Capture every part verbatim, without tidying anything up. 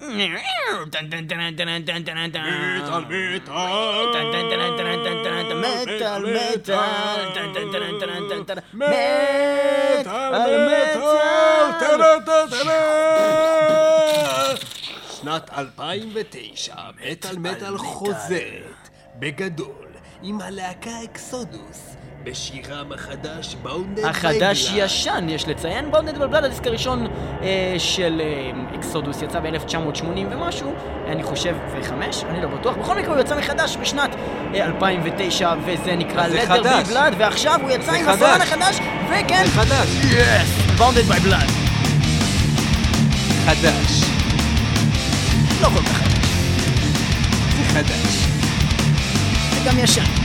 מטל, מטל, מטל, מטל. שנת אלפיים ותשע, מטל מטל חוזרת בגדול עם הלהקה אקסודוס בשירם החדש בונדד בלבלד. החדש ישן, יש לציין. בונדד בלבלד, הדיסק הראשון אה, של אה, אקסודוס, יצא ב-אלף תשע מאות שמונים ומשהו, אני חושב, וחמש, אני לא בטוח. בכל מקרה הוא יצא מחדש בשנת אה, אלפיים ותשע, וזה נקרא Let There Be Blood, ועכשיו הוא יצא עם הסולן החדש, וכן, זה חדש. Yes, Bonded by Blood. חדש. לא כל כך חדש. זה חדש. זה גם ישן.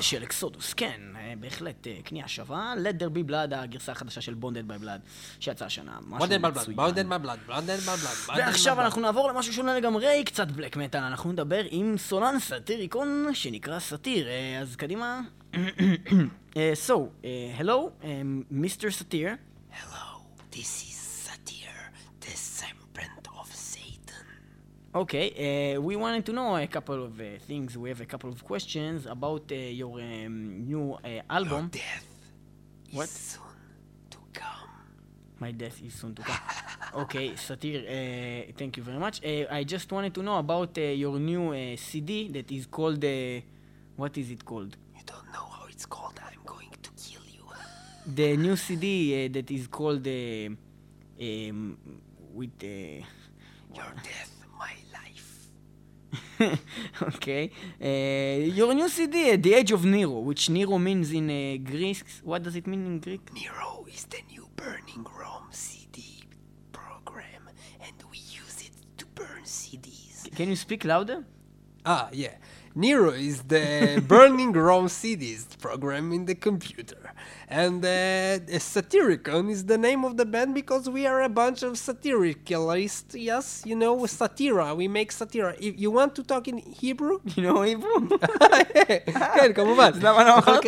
של אקסודוס, כן, בהחלט קנייה שווה. Let There Be Blood, הגרסה החדשה של Bonded by Blood, שיצא השנה. Bonded by Blood, Bonded by Blood, Bonded by Blood. ועכשיו אנחנו נעבור למשהו שונה לגמרי, קצת בלק מטל. אנחנו נדבר עם סולן סטיריקון שנקרא סאטיר. אז קדימה. So, hello, Mister Satyr. Hello, this is Satyr, the serpent of Satan. Okay, uh, we wanted to know a couple of uh, things. We have a couple of questions about uh, your um, new uh, album. Your death what? is soon to come. My death is soon to come. Okay, Satyr, uh, thank you very much. Uh, I just wanted to know about uh, your new uh, C D that is called... Uh, what is it called? You don't know how it's called. I'm going to kill you. The new C D uh, that is called... Uh, um, with... Uh, your death. My life. Okay. Uh, your new C D, uh, The Age of Nero, which Nero means in uh, Greek. What does it mean in Greek? Nero is the new Burning Rome C D program, and we use it to burn C Ds. Can you speak louder? Ah, yeah. Nero is the burning ROM C Ds program in the computer. And uh, Satyricon is the name of the band because we are a bunch of satiricalists. Yes, you know, satira. We make satira. If you want to talk in Hebrew? You know Hebrew? כן, כמובן. אז למה לא אמרת?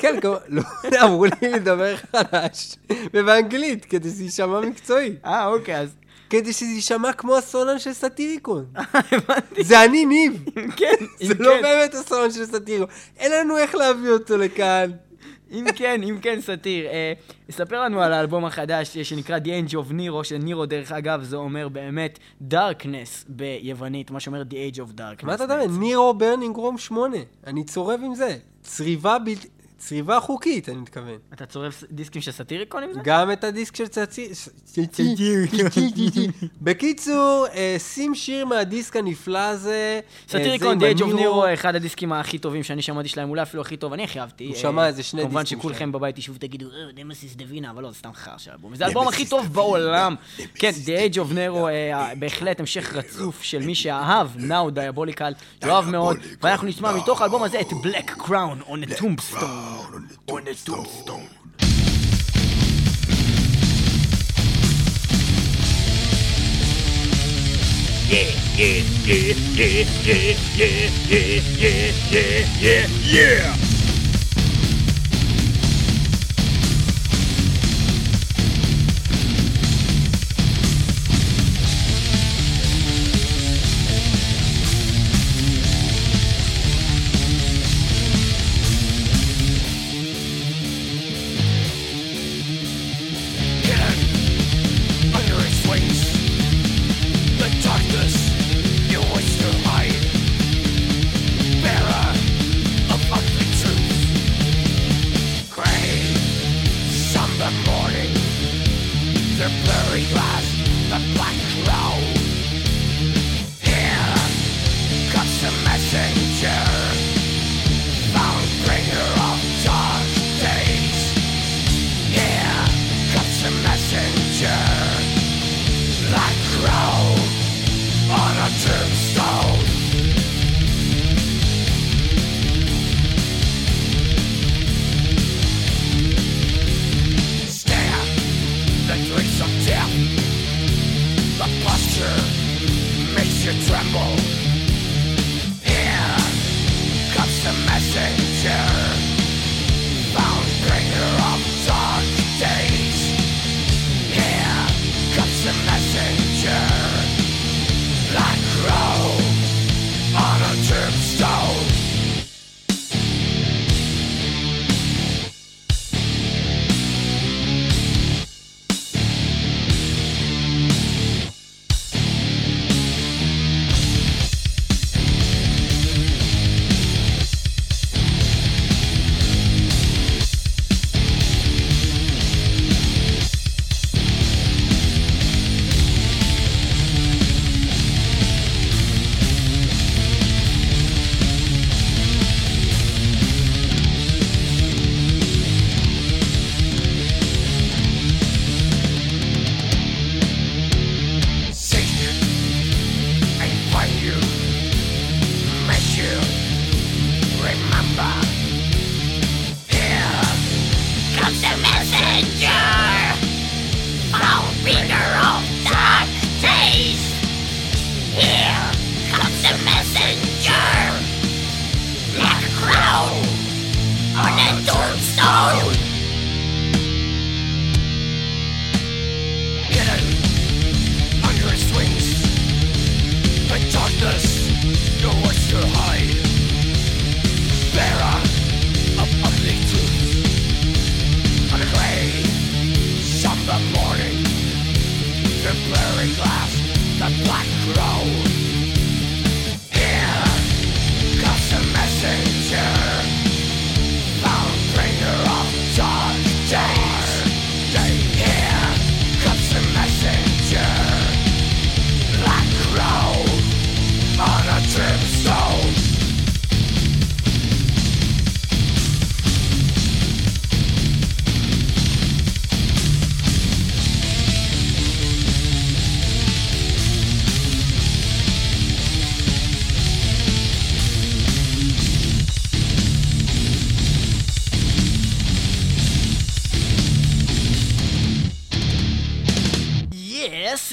כן, כמובן. לא, אמרו לי לדבר חלש. ובאנגלית, כדי שזה יישמע מקצועי. אה, אוקיי, אז... כדי שזה יישמע כמו הסולן של סטיריקון. הבנתי. זה אני ניב. כן. זה לא באמת הסולן של סטיריקון. אין לנו איך להביא אותו לכאן. אם כן, אם כן, סתיר. ספר לנו על האלבום החדש שנקרא The Age of Nero, שנירו דרך אגב זה אומר באמת Darkness ביוונית, מה שאומר The Age of Darkness. מה אתה יודע? נירו ברנינג רום שמונה. אני צורב עם זה. צריבה בלתי... צריבה חוקית, אני מתכוון. אתה צורף דיסקים של סטיריקון עם זה? גם את הדיסק של סטיריקון. בקיצור, שים שיר מהדיסק הנפלא הזה. סטיריקון, The Age of Nero, אחד הדיסקים הכי טובים שאני שמעתי שלהם, אולי אפילו הכי טוב, אני הכי אהבתי. הוא שמע איזה שני דיסקים. כמובן שכולכם בבית תשבו ותגידו, דמסיס דווינה, אבל לא, זה סתם חר של אלבום. זה אלבום הכי טוב בעולם. כן, The Age of Nero, בהחלט המשך רצוף של מי שאהב, נאו דיאבוליקל, אוהב מאוד, ואנחנו נשמע מתוך האלבום הזה את Black Crown on a Tombstone. On the tombstone, on the tombstone. Yeah, yeah, yeah, yeah, yeah, yeah, yeah, yeah, yeah, yeah, yeah.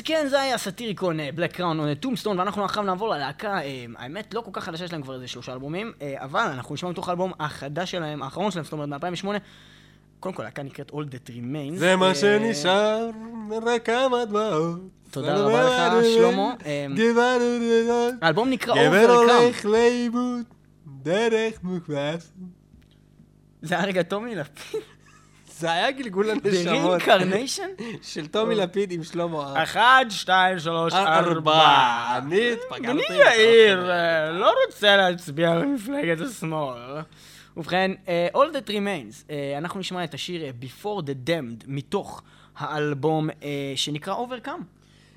אז כן, זה היה סאטיריקון, בלק קראון, טומסטון, ואנחנו עכשיו נעבור ללהקה, האמת לא כל כך חדשה, יש להם כבר איזה שלושה אלבומים, אבל אנחנו נשמע מתוך האלבום החדש שלהם, האחרון שלהם, זאת אומרת, מ-אלפיים ושמונה, קודם כל, הלהקה נקראת All That Remains. זה מה שנשאר, מרקם הדמעות. תודה רבה לך, שלמה. האלבום נקרא All That Remains. גבר הולך לאיבוד, דרך מוקבס. זה היה רגע טומי לפיד. זה היה גלגול הנשמות. The Reincarnation? של טומי לפיד עם שלמה. אחד, שתיים, שלוש, ארבע. אני התפגרתי. אני יאיר, לא רוצה להצביע במפלגת השמאל. ובכן, uh, All That Remains, uh, אנחנו נשמע את השיר uh, Before the Damned, מתוך האלבום uh, שנקרא Overcome.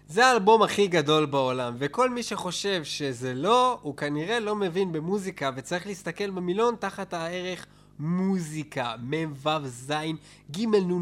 זה האלבום הכי גדול בעולם, וכל מי שחושב שזה לא, הוא כנראה לא מבין במוזיקה, וצריך להסתכל במילון תחת הערך מוזיקה, מ-ו-ז-ג-נ-ו.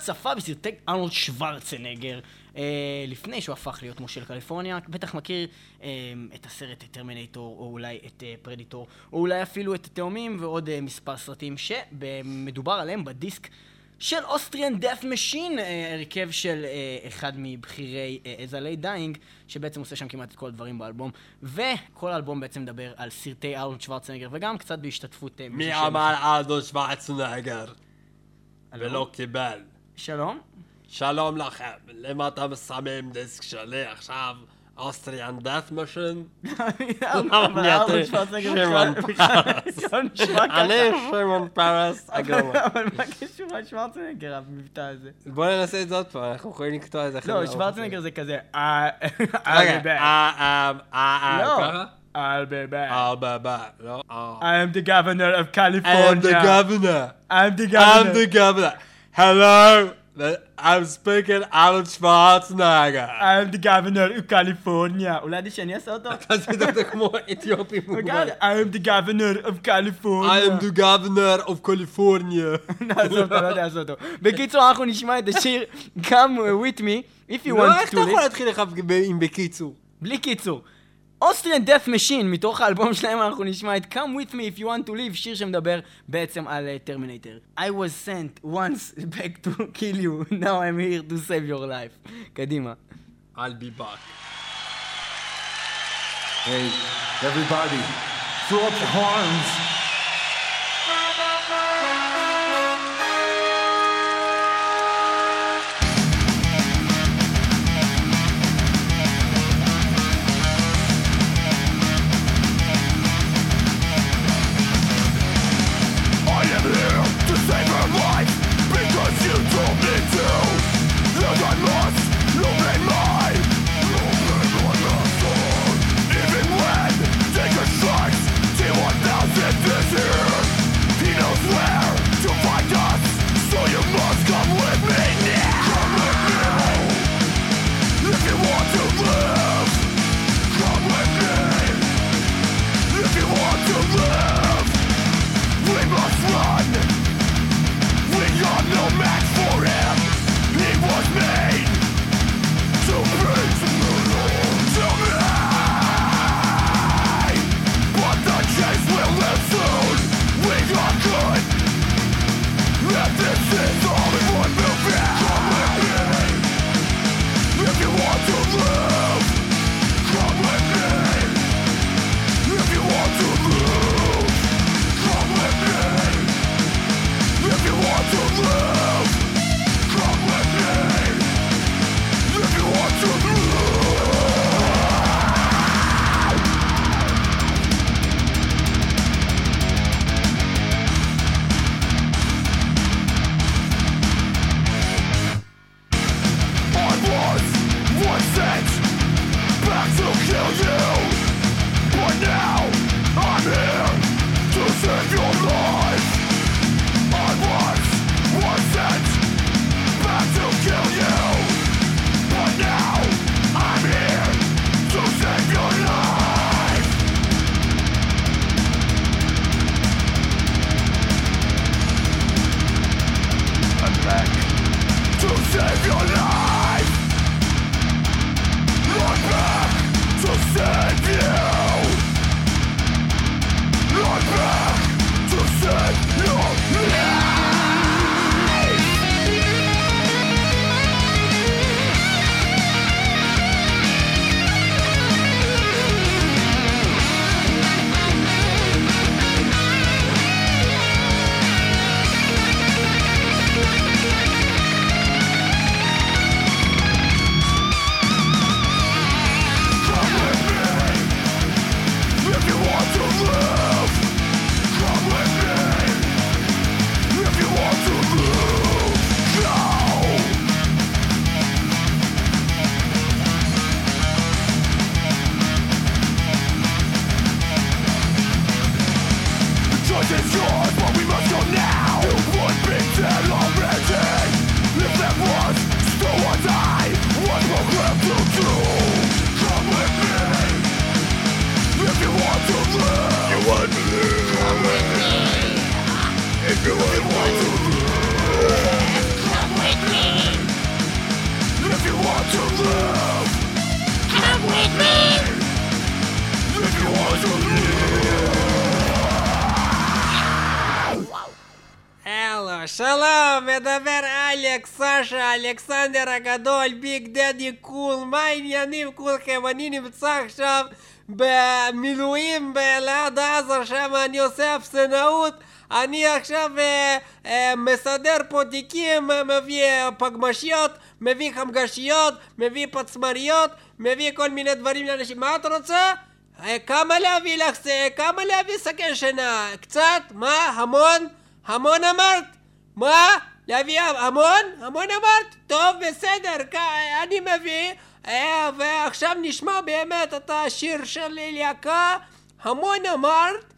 בסרטי ארנולד שוורצנגר לפני שהוא הפך להיות מושל קליפורניה, בטח מכיר את הסרט טרמינטור, או אולי את פרדיטור, או אולי אפילו את התאומים ועוד מספר סרטים שמדובר עליהם בדיסק של Austrian Death Machine, הרכב של אחד מבחירי אזלי דיינג, שבעצם עושה שם כמעט את כל הדברים באלבום, וכל האלבום בעצם מדבר על סרטי ארנולד שוורצנגר, וגם קצת בהשתתפות מי אמר ארנולד שוורצנגר ולא קיבל. שלום. שלום לכם, למה אתם שמים דיסק שלי עכשיו? Austrian Death Machine? אני אתם שמעון פרס. אני שמעון פרס הגרוע. אבל מה קשור לשוורצנגר המבטא הזה? בואו ננסה את זה עוד פעם, אנחנו יכולים לקטוע את זה. לא, שוורצנגר זה כזה אה... רגע, אה... אה... אה... לא. I'll be back. I'll be back. לא? I am the governor of California. I am the governor. I am the governor. Hello, I'm speaking Arnold Schwarzenegger. I'm the governor of California. אולי אני שאני אעשה אותו? אתה עשית אותו כמו אתיופי מוגבל. I'm the governor of California. I'm the governor of California. נעשה אותו, לא נעשה אותו. בקיצור, אנחנו נשמע את השיר Come With Me, If You Want To Live. לא, איך אתה יכול להתחיל לך עם בקיצור? בלי קיצור. Austrian Death Machine, מתוך האלבום שלהם אנחנו נשמע את Come With Me If You Want To Live, שיר שמדבר בעצם על טרמינטור. I was sent once back to kill you, now I'm here to save your life. קדימה. I'll be back. Hey, everybody, throw up your horns. אלכסנדר הגדול, ביג דדי קול, מה העניינים כולכם? אני נמצא עכשיו במילואים ליד עזר, שם אני עושה אפסנאות. אני עכשיו אה, אה, מסדר פה תיקים, מביא פגמשיות, מביא חמגשיות, מביא פצמריות, מביא כל מיני דברים לאנשים. מה את רוצה? אה, כמה להביא לך? כמה להביא סכן שינה? קצת? מה? המון? המון אמרת? מה? להביא המון? המון אמרת? טוב, בסדר, אני מביא. ועכשיו נשמע באמת את השיר של הלהקה המון אמרת,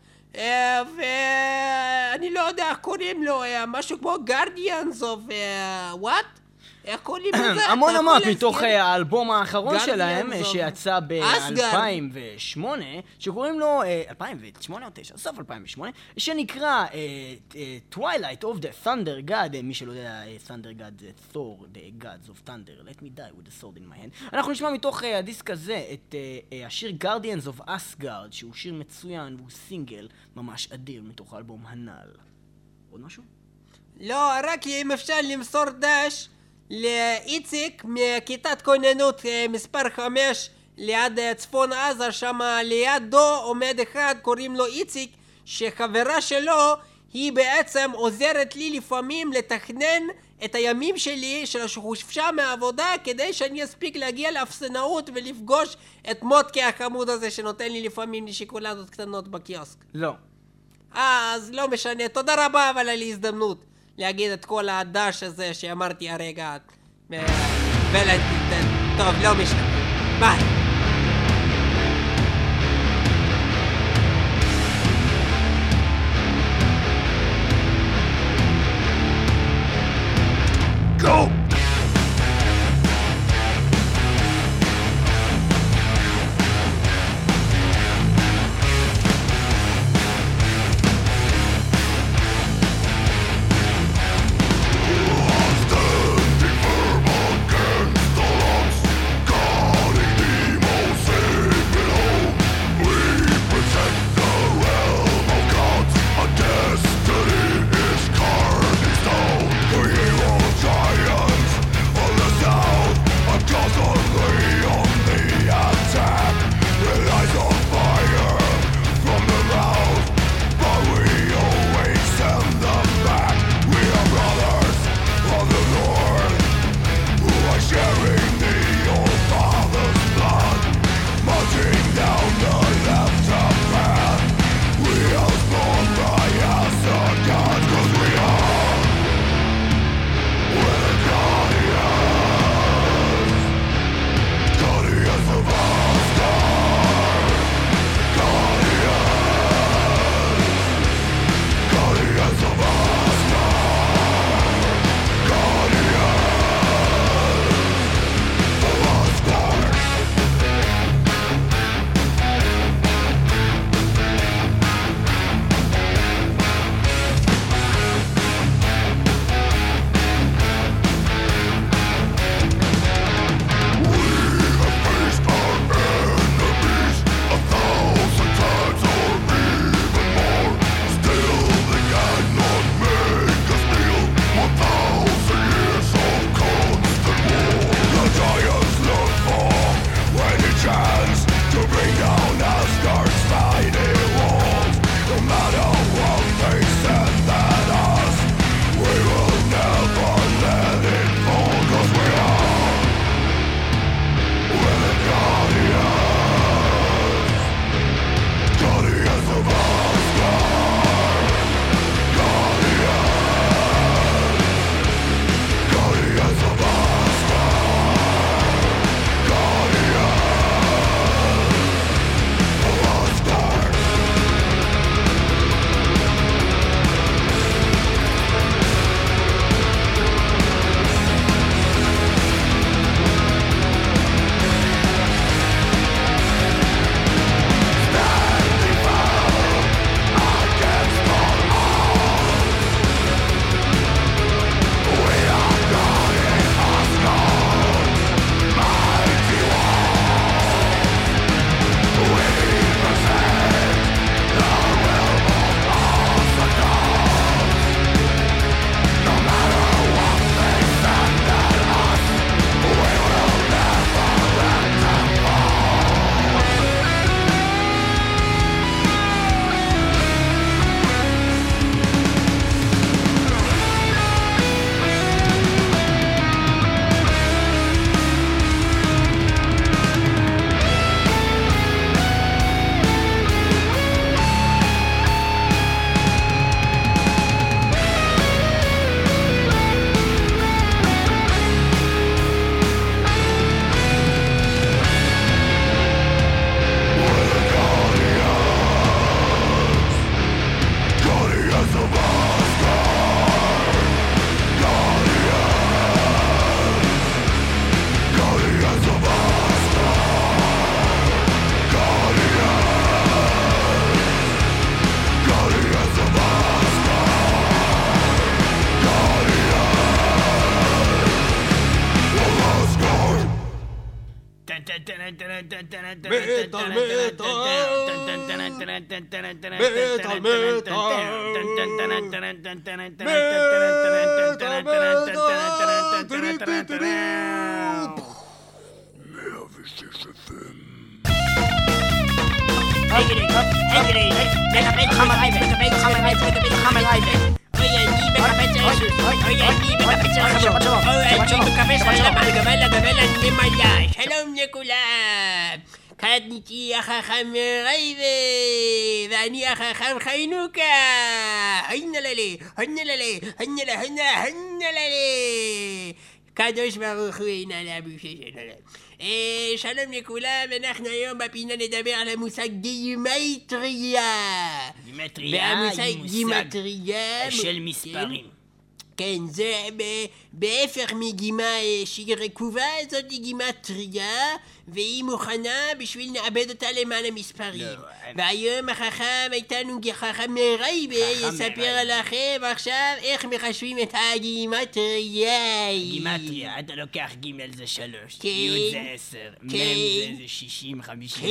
ואני לא יודע איך קוראים לו, משהו כמו Guardians of what? הכל ייבזע. המון אמרת מתוך האלבום האחרון שלהם שיצא ב-אלפיים ושמונה, שקוראים לו אלפיים ושמונה או תשע, סוף אלפיים ושמונה, שנקרא Twilight of the Thunder God. מי שלא יודע, Thunder God זה Thor, the Gods of Thunder, let me die with the sword in my hand. אנחנו נשמע מתוך הדיסק הזה את השיר Guardians of Asgard, שהוא שיר מצוין והוא סינגל ממש אדיר מתוך האלבום הנ"ל. עוד משהו? לא, רק אם אפשר למסור דש לאיציק מכיתת כוננות מספר חמש ליד צפון עזה, שמה לידו עומד אחד, קוראים לו איציק, שחברה שלו היא בעצם עוזרת לי לפעמים לתכנן את הימים שלי של החופשה מהעבודה, כדי שאני אספיק להגיע לאפסנאות ולפגוש את מוטקי החמוד הזה שנותן לי לפעמים לשיקולדות קטנות בקיוסק. לא. אז לא משנה, תודה רבה אבל על ההזדמנות להגיד את כל הדש הזה שאמרתי הרגע. ולנטינטן, טוב, לא משנה, ביי. מטאל מטאל שלום לכולם, כאן איתי החכם רייבה ואני החכם חיינוקה. הינללי, הינללי, הינללי, הינללי, קדוש ברוך הוא הינללי אבו ששנללי. שלום לכולם, אנחנו היום בפינה נדבר על המושג גימטריה. גימטריה היא מושג של מספרים. כן, זה בהפך מגימה שהיא רקובה, זאת היא גימה טריה והיא מוכנה בשביל נעבד אותה למען המספרים. והיום החכם איתנו חכם רייבה יספר לכם עכשיו איך מחשבים את הגימטריה. גימטריה, אתה לוקח ג' זה שלוש, י' זה עשר, מ' זה שישים, חמישים,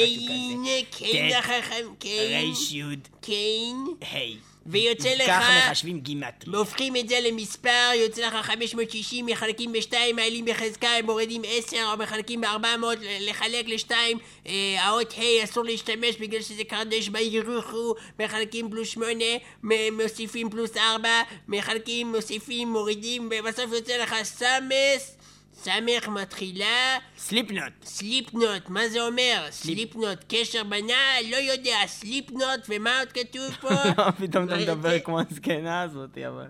משהו כזה. כן, החכם, כן. ר' י' כן. היי. ויוצא לך, ככה מחשבים גימטריה. הופכים את זה למספר, יוצא לך חמש מאות שישים, מחלקים ב-שתיים, מעלים בחזקה, מורידים עשר, או מחלקים ב-ארבע מאות, לחלק ל-שתיים, אה, האות ה' אסור להשתמש בגלל שזה קרדש בירוחו, מחלקים פלוס שמונה, מוסיפים פלוס ארבע, מחלקים, מוסיפים, מורידים, ובסוף יוצא לך סמס, סמך מתחילה... סליפנוט. סליפנוט, מה זה אומר? סליפנוט, קשר בנה, לא יודע, סליפנוט, ומה עוד כתוב פה? לא, פתאום אתה מדבר כמו הסקנה הזאת, אבל...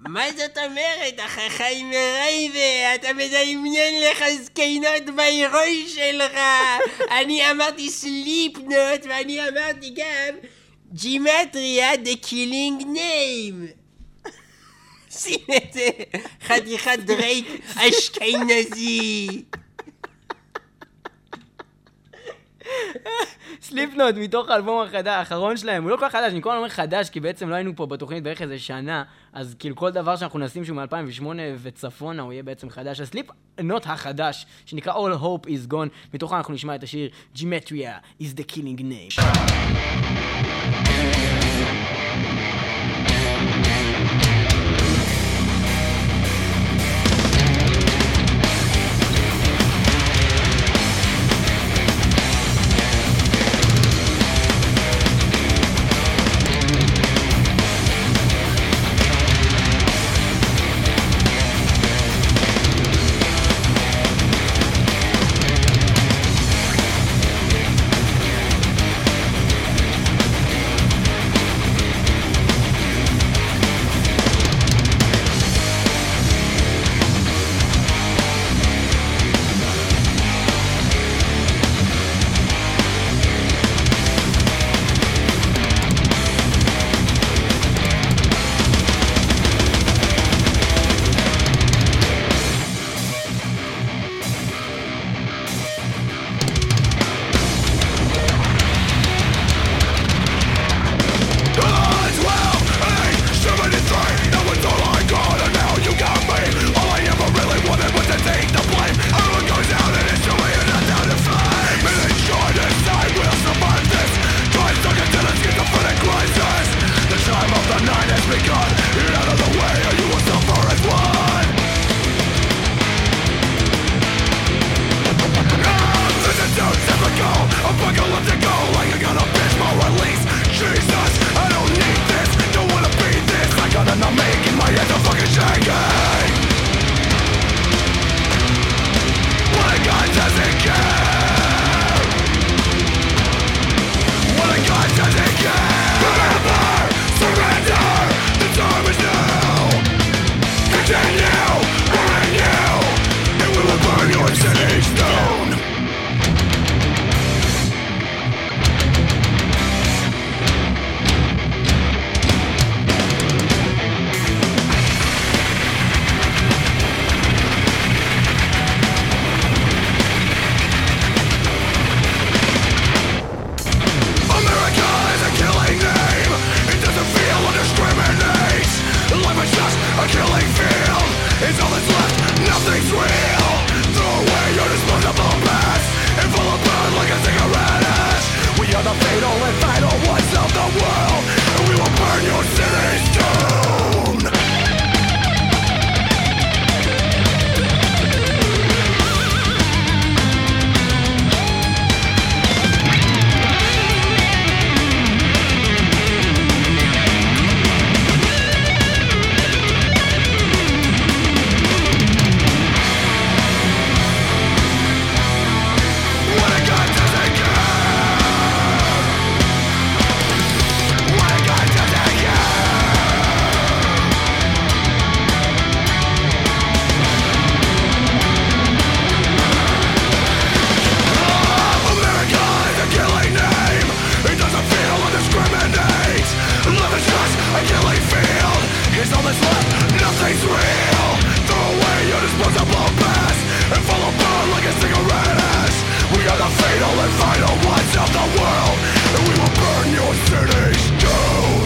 מה זאת אומרת, החכם רייבה? אתה מדמיין לך זקנות בעירוי שלך! אני אמרתי סליפנוט, ואני אמרתי גם... ג'ימטריה, the killing name! עושים את זה, חתיכת דרייק אשכנזי. סליפנוט מתוך האלבום האחרון שלהם, הוא לא כל חדש, אני כל הזמן אומר חדש, כי בעצם לא היינו פה בתוכנית בערך איזה שנה, אז כאילו כל דבר שאנחנו נשים שהוא מ-אלפיים ושמונה וצפונה הוא יהיה בעצם חדש. הסליפנוט החדש, שנקרא All Hope Is Gone, מתוכה אנחנו נשמע את השיר Gematria is the killing name. things real. Throw away your disposable past and follow burn like a cigarette ash. We are the fatal and final ones of the world, and we will burn your cities down.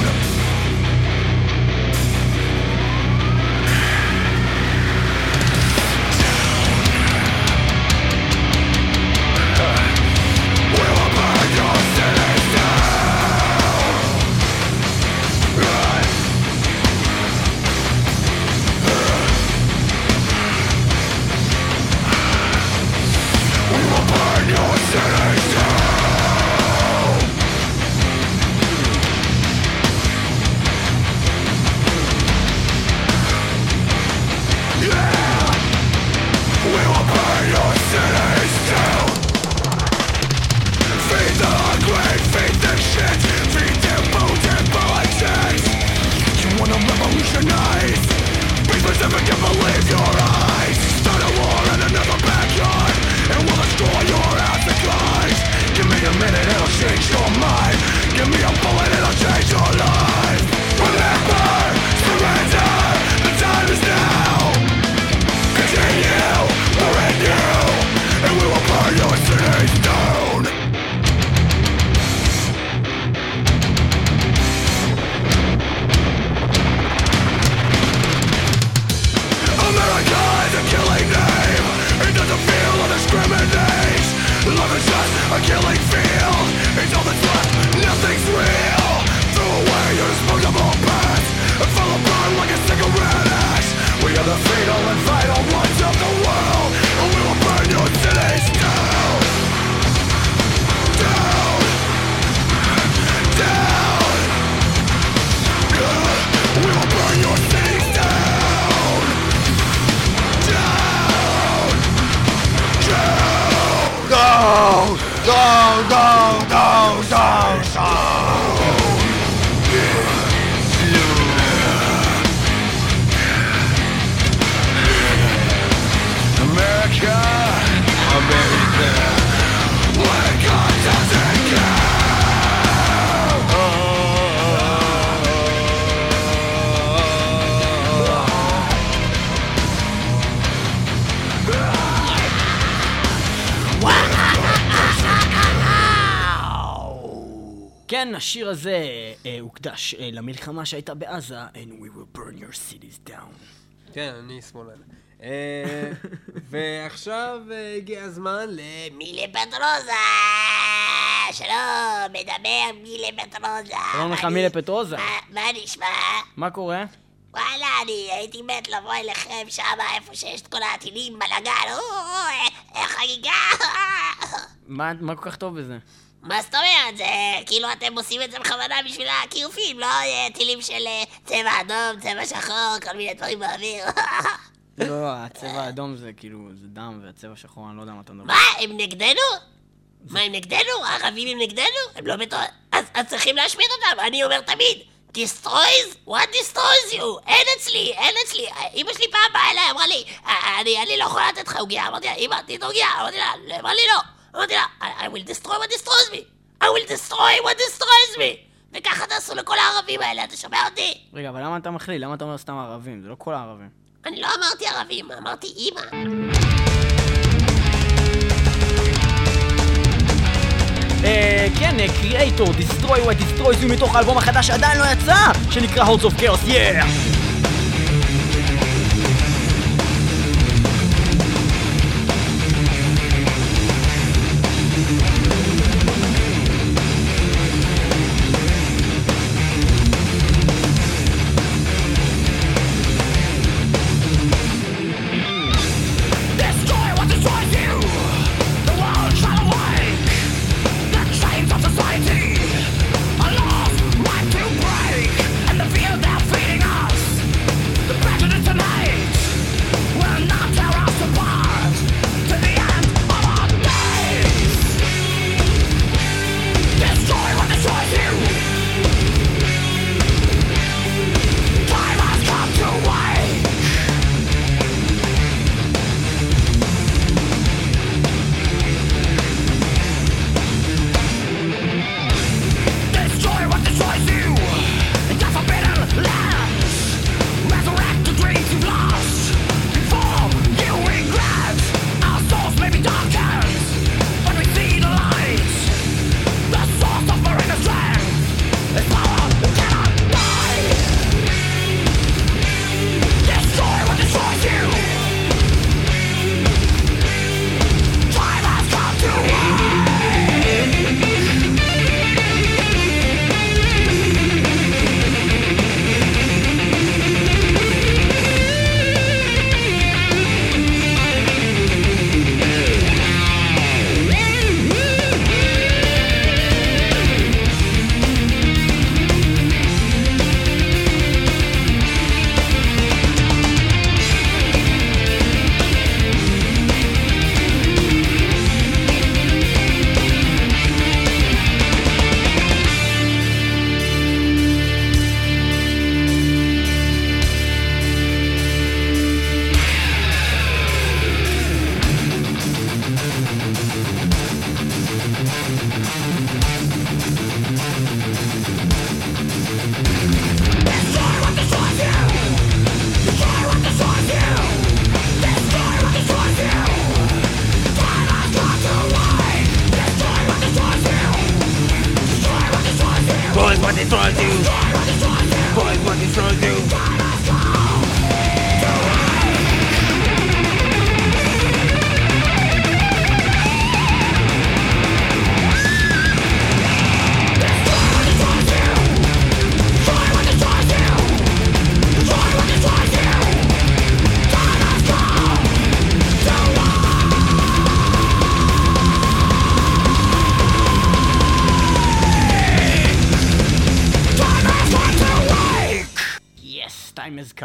השיר הזה אה, הוקדש אה, למלחמה שהייתה בעזה, and we will burn your cities down. כן, אני שמאלן. אה, ועכשיו אה, הגיע הזמן למילה פטרוזה! שלום, מדבר מילה פטרוזה. שלום לך מילה פטרוזה. מה נשמע? מה קורה? וואלה, אני הייתי מת לבוא אליכם שם איפה שיש את כל העטינים, בלגן, חגיגה! מה, מה כל כך טוב בזה? מה זאת אומרת? זה כאילו אתם עושים את זה בכוונה בשביל הכירופים, לא? טילים של צבע אדום, צבע שחור, כל מיני דברים באוויר. לא, הצבע האדום זה כאילו, זה דם, והצבע שחור, אני לא יודע מה אתה מדבר. מה? הם נגדנו? מה, הם נגדנו? הערבים הם נגדנו? הם לא בטוח... אז צריכים להשמיד אותם, אני אומר תמיד. Destroys? What destroys you? אין אצלי, אין אצלי. אמא שלי פעם באה אליי, אמרה לי, אני לא יכולה לתת לך עוגיה. אמרתי לה, אמא, תתת עוגיה. אמרתי לה, אמרה לי לא. אמרתי לה, I will destroy what destroys me! I will destroy what destroys me! וככה תעשו לכל הערבים האלה, אתה שומע אותי? רגע, אבל למה אתה מכליל? למה אתה אומר סתם ערבים? זה לא כל הערבים. אני לא אמרתי ערבים, אמרתי אימא. כן, Kreator, destroy what destroys you מתוך האלבום החדש עדיין לא יצא, שנקרא Horts of Chaos, yeah! Society, a laws might to break, and the fear they're feeding us.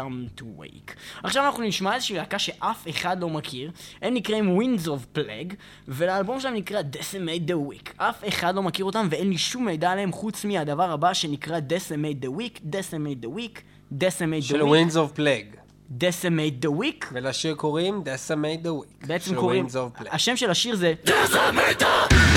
Come to Wake. עכשיו אנחנו נשמע איזושהי להקה שאף אחד לא מכיר, הם נקראים Winds of Plague, ולאלבום שלהם נקרא Decimate the Weak. אף אחד לא מכיר אותם ואין לי שום מידע עליהם חוץ מהדבר הבא שנקרא Decimate the Weak, Decimate the Weak, Decimate the Weak. של Winds of Plague. Decimate the Weak. ולשיר קוראים Decimate the Weak. בעצם קוראים, השם של השיר זה Decimate the Weak.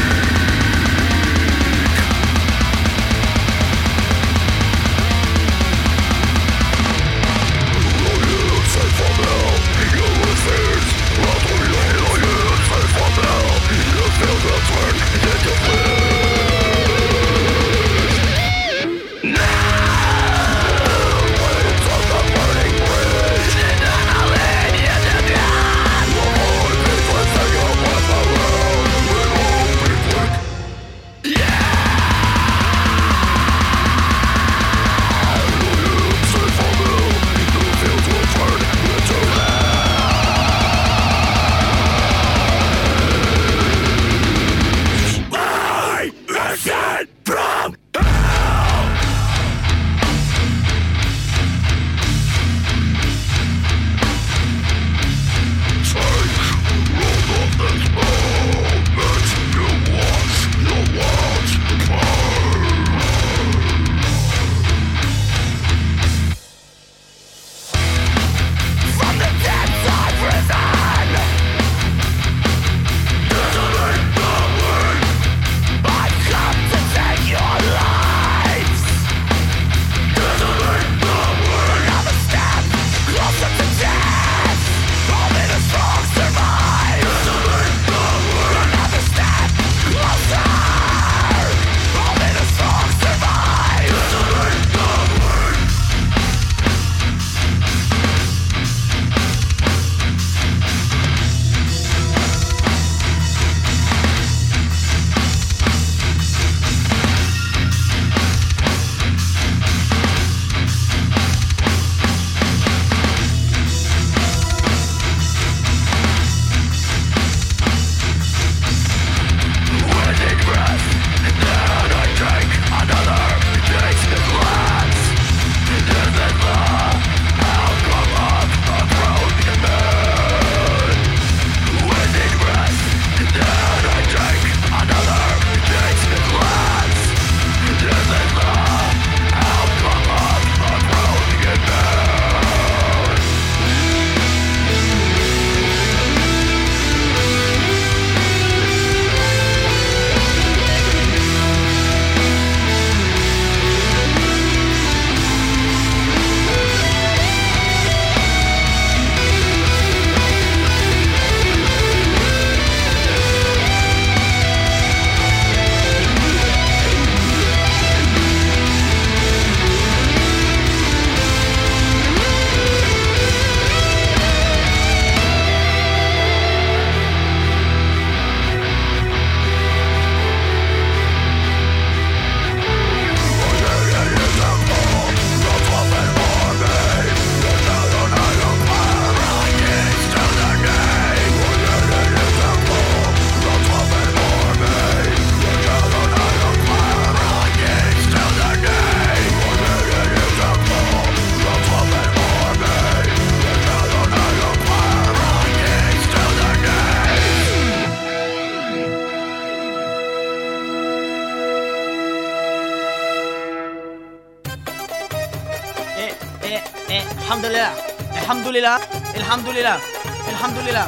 الحمدلله الحمدلله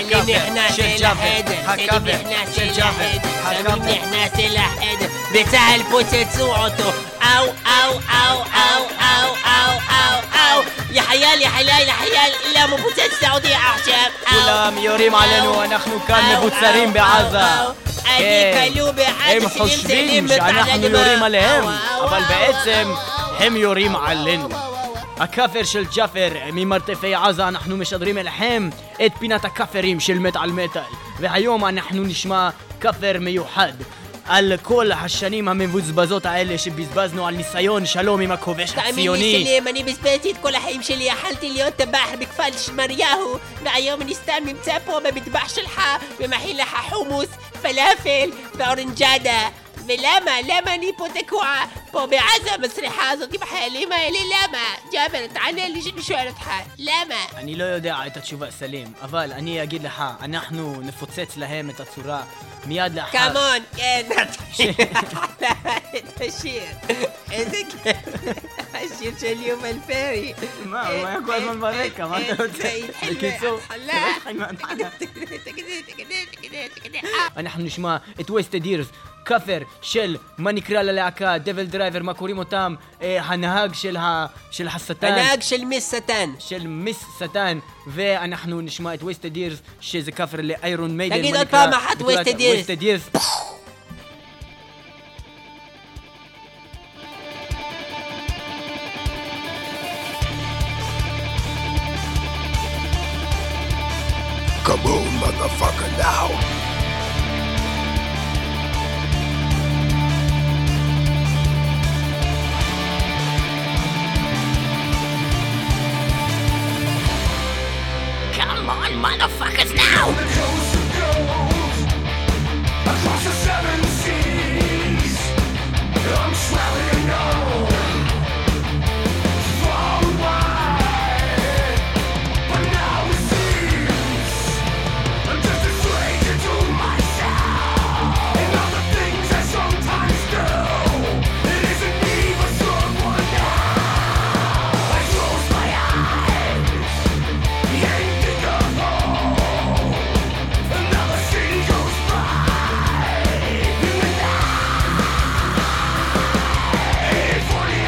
اللي احنا سلاح هدف اللي احنا سلاح هدف اللي احنا سلاح هدف بتاع البوتيتسو اوتو او او او او او او او يا حيال يا حلال يا حيال لا مو بوتيتس سعودي اعشاب كلام يريم علينا ونحن كان مبوتسرين بعزه قالوا بعاد حسبين مش نحن يريم عليهم אבל בעצם הם יורים עלינו. הכפר של ג'אפר ממרתפי עזה, אנחנו משדרים אליכם את פינת הכפרים של מטאל מטאל, והיום אנחנו נשמע כפר מיוחד על כל השנים המבוזבזות האלה שבזבזנו על ניסיון שלום עם הכובש הציוני. תאמין לי סלם, אני בזבזתי את כל החיים שלי, יכלתי להיות טבח בכפר שמריהו, והיום אני סתם נמצא פה במטבח שלך ומכין לך חומוס, פלאפל ואורנג'אדה ולמה, למה אני פה תקועה? פה בעזה המסריחה הזאת עם החיילים האלה, למה? ג'אבר, תענה לי שאני שואל אותך, למה? אני לא יודע את התשובה, סלים, אבל אני אגיד לך, אנחנו נפוצץ להם את הצורה מיד לאחר... כמון, כן, נתחיל את השיר. איזה כיף, השיר של יובל פרי. מה, הוא היה כל הזמן ברקע, מה אתה רוצה? בקיצור, תגיד תגיד תגיד תגיד אנחנו נשמע את Wasted Years, קאפר של מה נקרא ללהקה, דבל דרייבר, מה קוראים אותם, הנהג של השטן, הנהג של מיס שטן, של מיס שטן, ואנחנו נשמע את Wasted Years שזה קאפר לאיירון מיידן. תגיד עוד פעם אחת Wasted Years. Come on, motherfucker, now! Motherfuckers now! On the coast of gold, across the seven seas, I'm traveling on, far and wide, but now it seems I'm just a stranger to myself, and all the things I sometimes do, it isn't me but someone else. I close my eyes, yeah. Hey, forty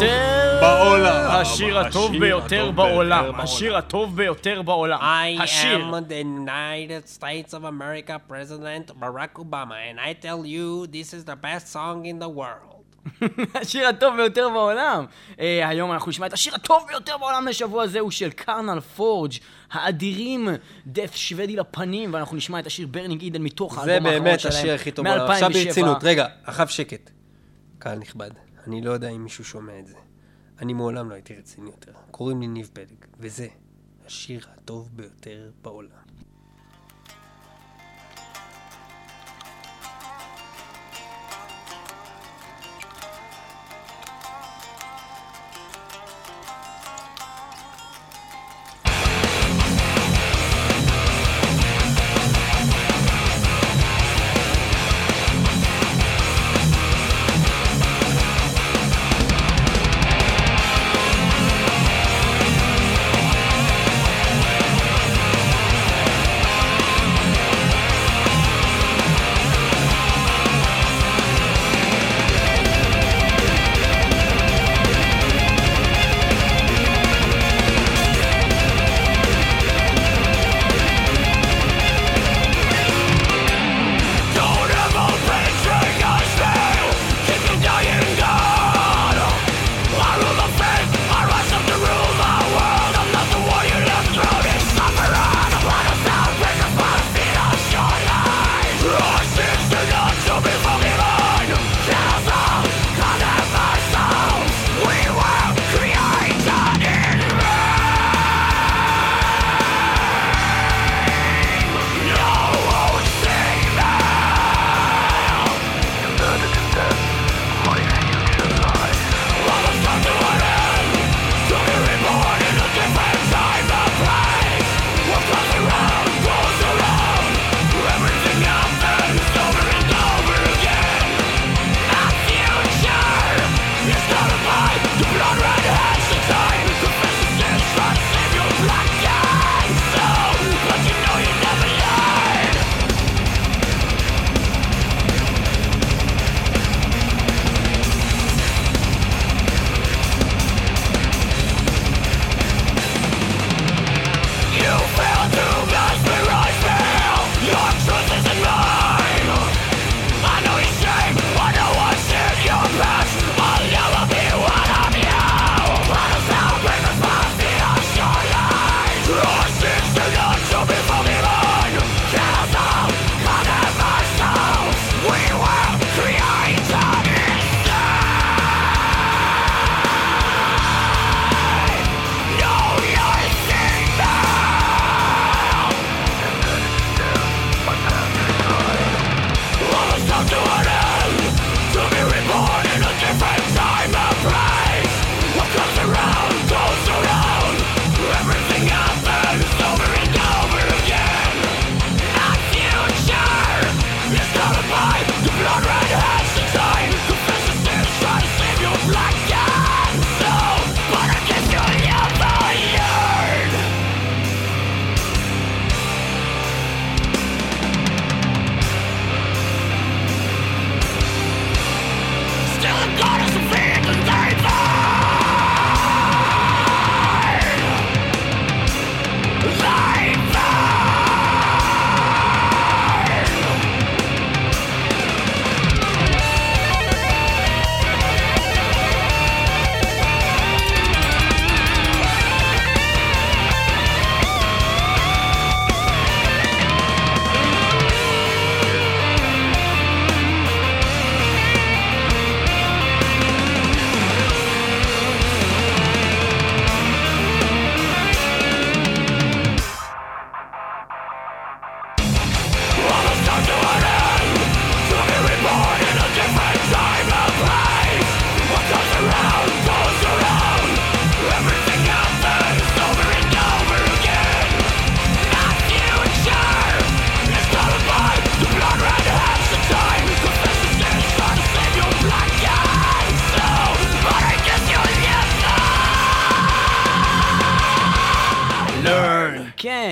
ביותר בעולם. השיר הטוב ביותר בעולם. השיר הטוב ביותר בעולם. I am the United States of America President Barack Obama and I tell you this is the best song in the world. השיר הטוב ביותר בעולם. היום אנחנו נשמע את השיר הטוב ביותר בעולם לשבוע הזה, הוא של קרנל פורג' האדירים, דף שוודי לפנים, ואנחנו נשמע את השיר ברנינג אידן מתוך האלבום האחרון שלהם. זה באמת השיר הכי טוב. עכשיו ברצינות, רגע, עכשיו שקט. קהל נכבד, אני לא יודע אם מישהו שומע את זה. אני מעולם לא הייתי רציני יותר. קוראים לי ניב פלג, וזה השיר הטוב ביותר בעולם.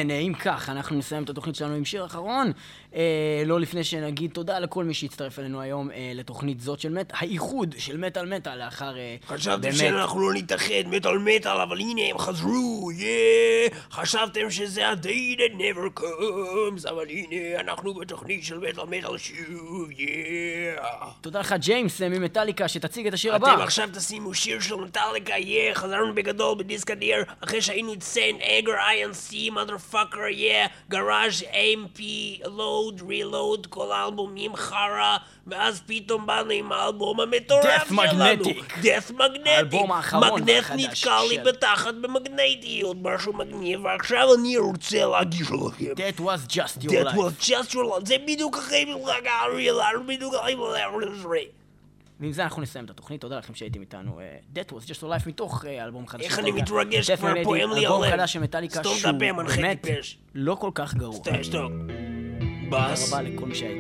כן, אם כך, אנחנו נסיים את התוכנית שלנו עם שיר אחרון. אה, לא לפני שנגיד תודה לכל מי שהצטרף אלינו היום אה, לתוכנית זאת של מט... האיחוד של מטל מטל לאחר... אה, חשבתם באמת... שאנחנו לא נתאחד מטל מטל, אבל הנה הם חזרו, יאה! Yeah. חשבתם שזה ה-day that never comes, אבל הנה אנחנו בתוכנית של מטל מטל שוב, יאה! Yeah. תודה לך ג'יימס ממטליקה שתציג את השיר אתם הבא. אתם עכשיו תשימו שיר של מטליקה, יאה! Yeah. חזרנו בגדול בדיסק אדיר אחרי שהיינו את סן אגר איי אן סי, motherfucker, yeah, garage, אם פי, load, reload, כל האלבומים חרה, ואז פתאום באנו עם האלבום המטורף שלנו. Death Magnetic. מגנט נתקע לי בתחת במגנטיות, משהו מגניב, ועכשיו אני רוצה להגיש לכם. That was just your life. That was just your life. זה בדיוק אחרי מלחק הרילר, בדיוק אחרי מלחק הרילר. ועם זה אנחנו נסיים את התוכנית, תודה לכם שהייתם איתנו. That was just a life מתוך אלבום חדש. איך אני מתרגש כבר פועם לי עולם. אלבום חדש שמטליקה שהוא באמת לא כל כך גרוע. שתוק. בס,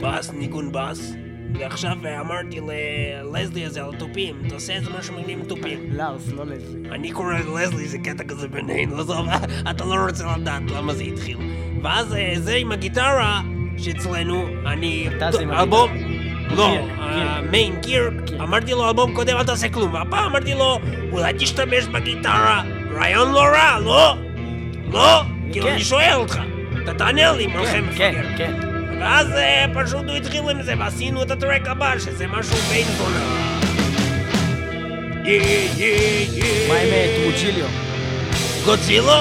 בס, ניגון בס. ועכשיו אמרתי ללזלי הזה על טופים, תעשה איזה משהו מילים טופים. לארס, לא לזלי. אני קורא ללזלי, זה קטע כזה בינינו, אתה לא רוצה לדעת למה זה התחיל. ואז זה עם הגיטרה שאצלנו, אני... אלבום... לא, המיין קיר, אמרתי לו אלבום קודם אל תעשה כלום, והפעם אמרתי לו אולי תשתמש בגיטרה, רעיון לא רע, לא? לא? כאילו אני שואל אותך, אתה תענה לי מלחם מפגר. ואז פשוט הוא התחיל עם זה ועשינו את הטרק הבא שזה משהו ביינסון. מה עם טרוצ'יליו? גוצ'ילו?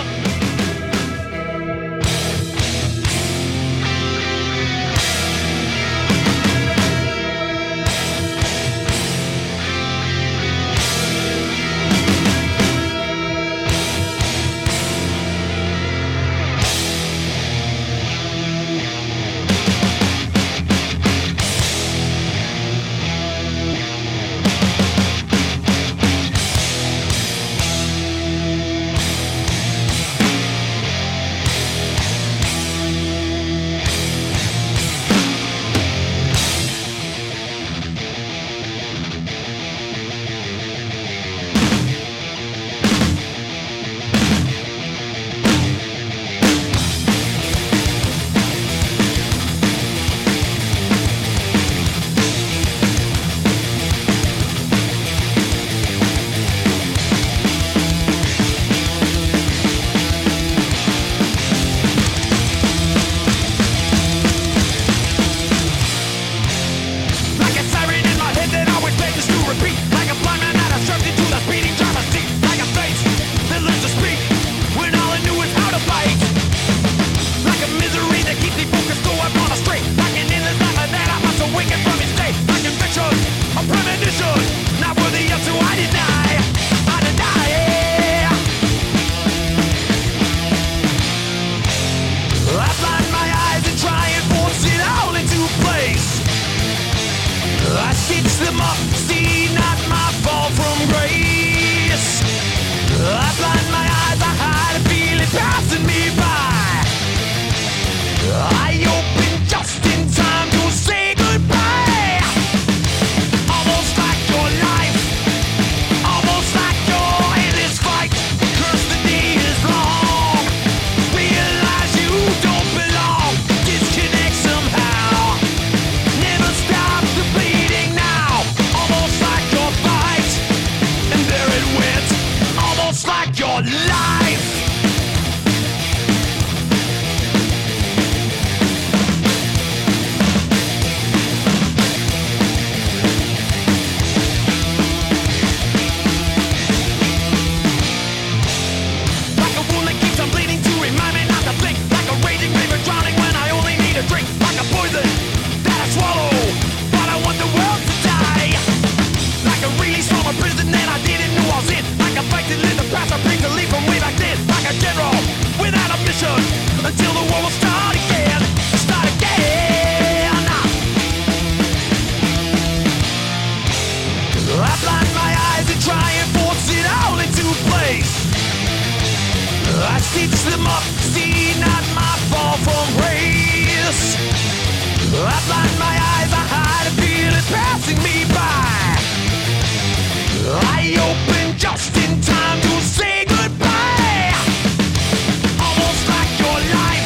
Just in time to say goodbye. Almost like your life.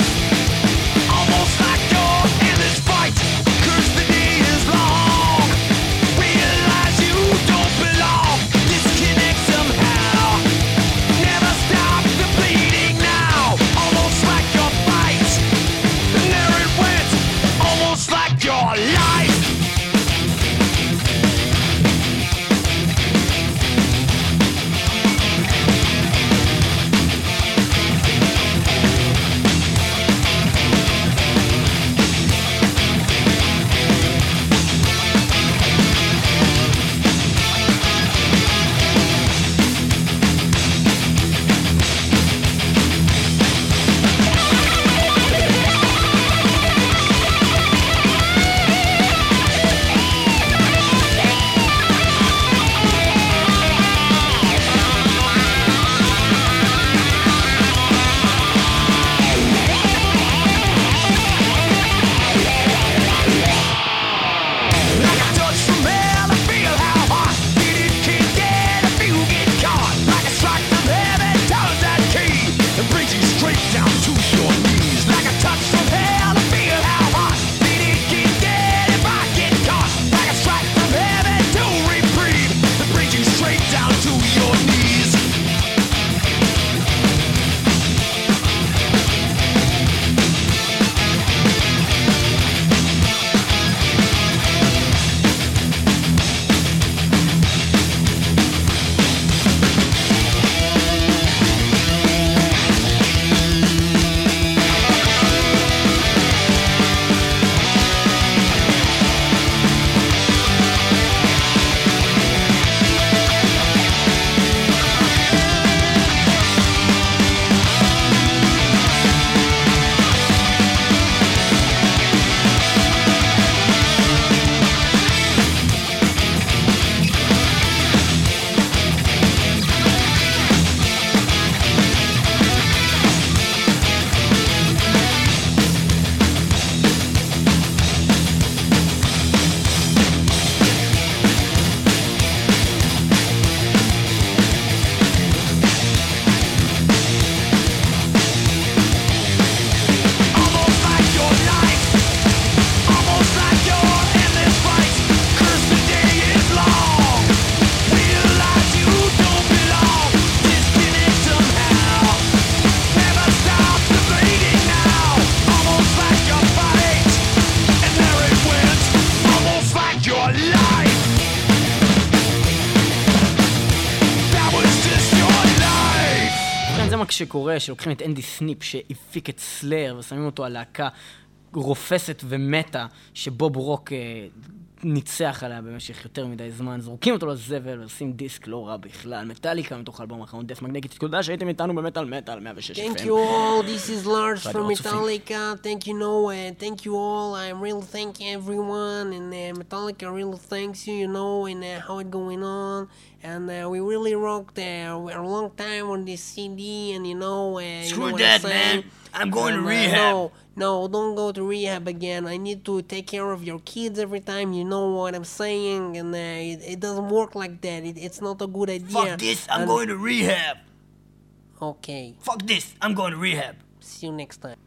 למה כשקורה שלוקחים את אנדי סניפ שהפיק את סלאר ושמים אותו על להקה רופסת ומתה שבוב רוק ניצח עליה במשך יותר מדי זמן, זורקים אותו לזבל ועושים דיסק לא רע בכלל. מטאליקה מתוך אלבום האחרון, דף מגנטית. תודה שהייתם איתנו במטאל מטאל מאה ושש. Thank you all, this is Lars from Metallica. Thank you Noah, thank you all. I really thank everyone and uh, Metallica really thanks you, you know, and uh, how it going on. And uh, we really rocked uh, a long time on this C D, and you know, uh, screw you know that, man. I'm going and, to rehab. Uh, no, no, don't go to rehab again. I need to take care of your kids every time. You know what I'm saying? And uh, it, it doesn't work like that. It, it's not a good idea. Fuck this. I'm and, going to rehab. Okay. Fuck this. I'm going to rehab. See you next time.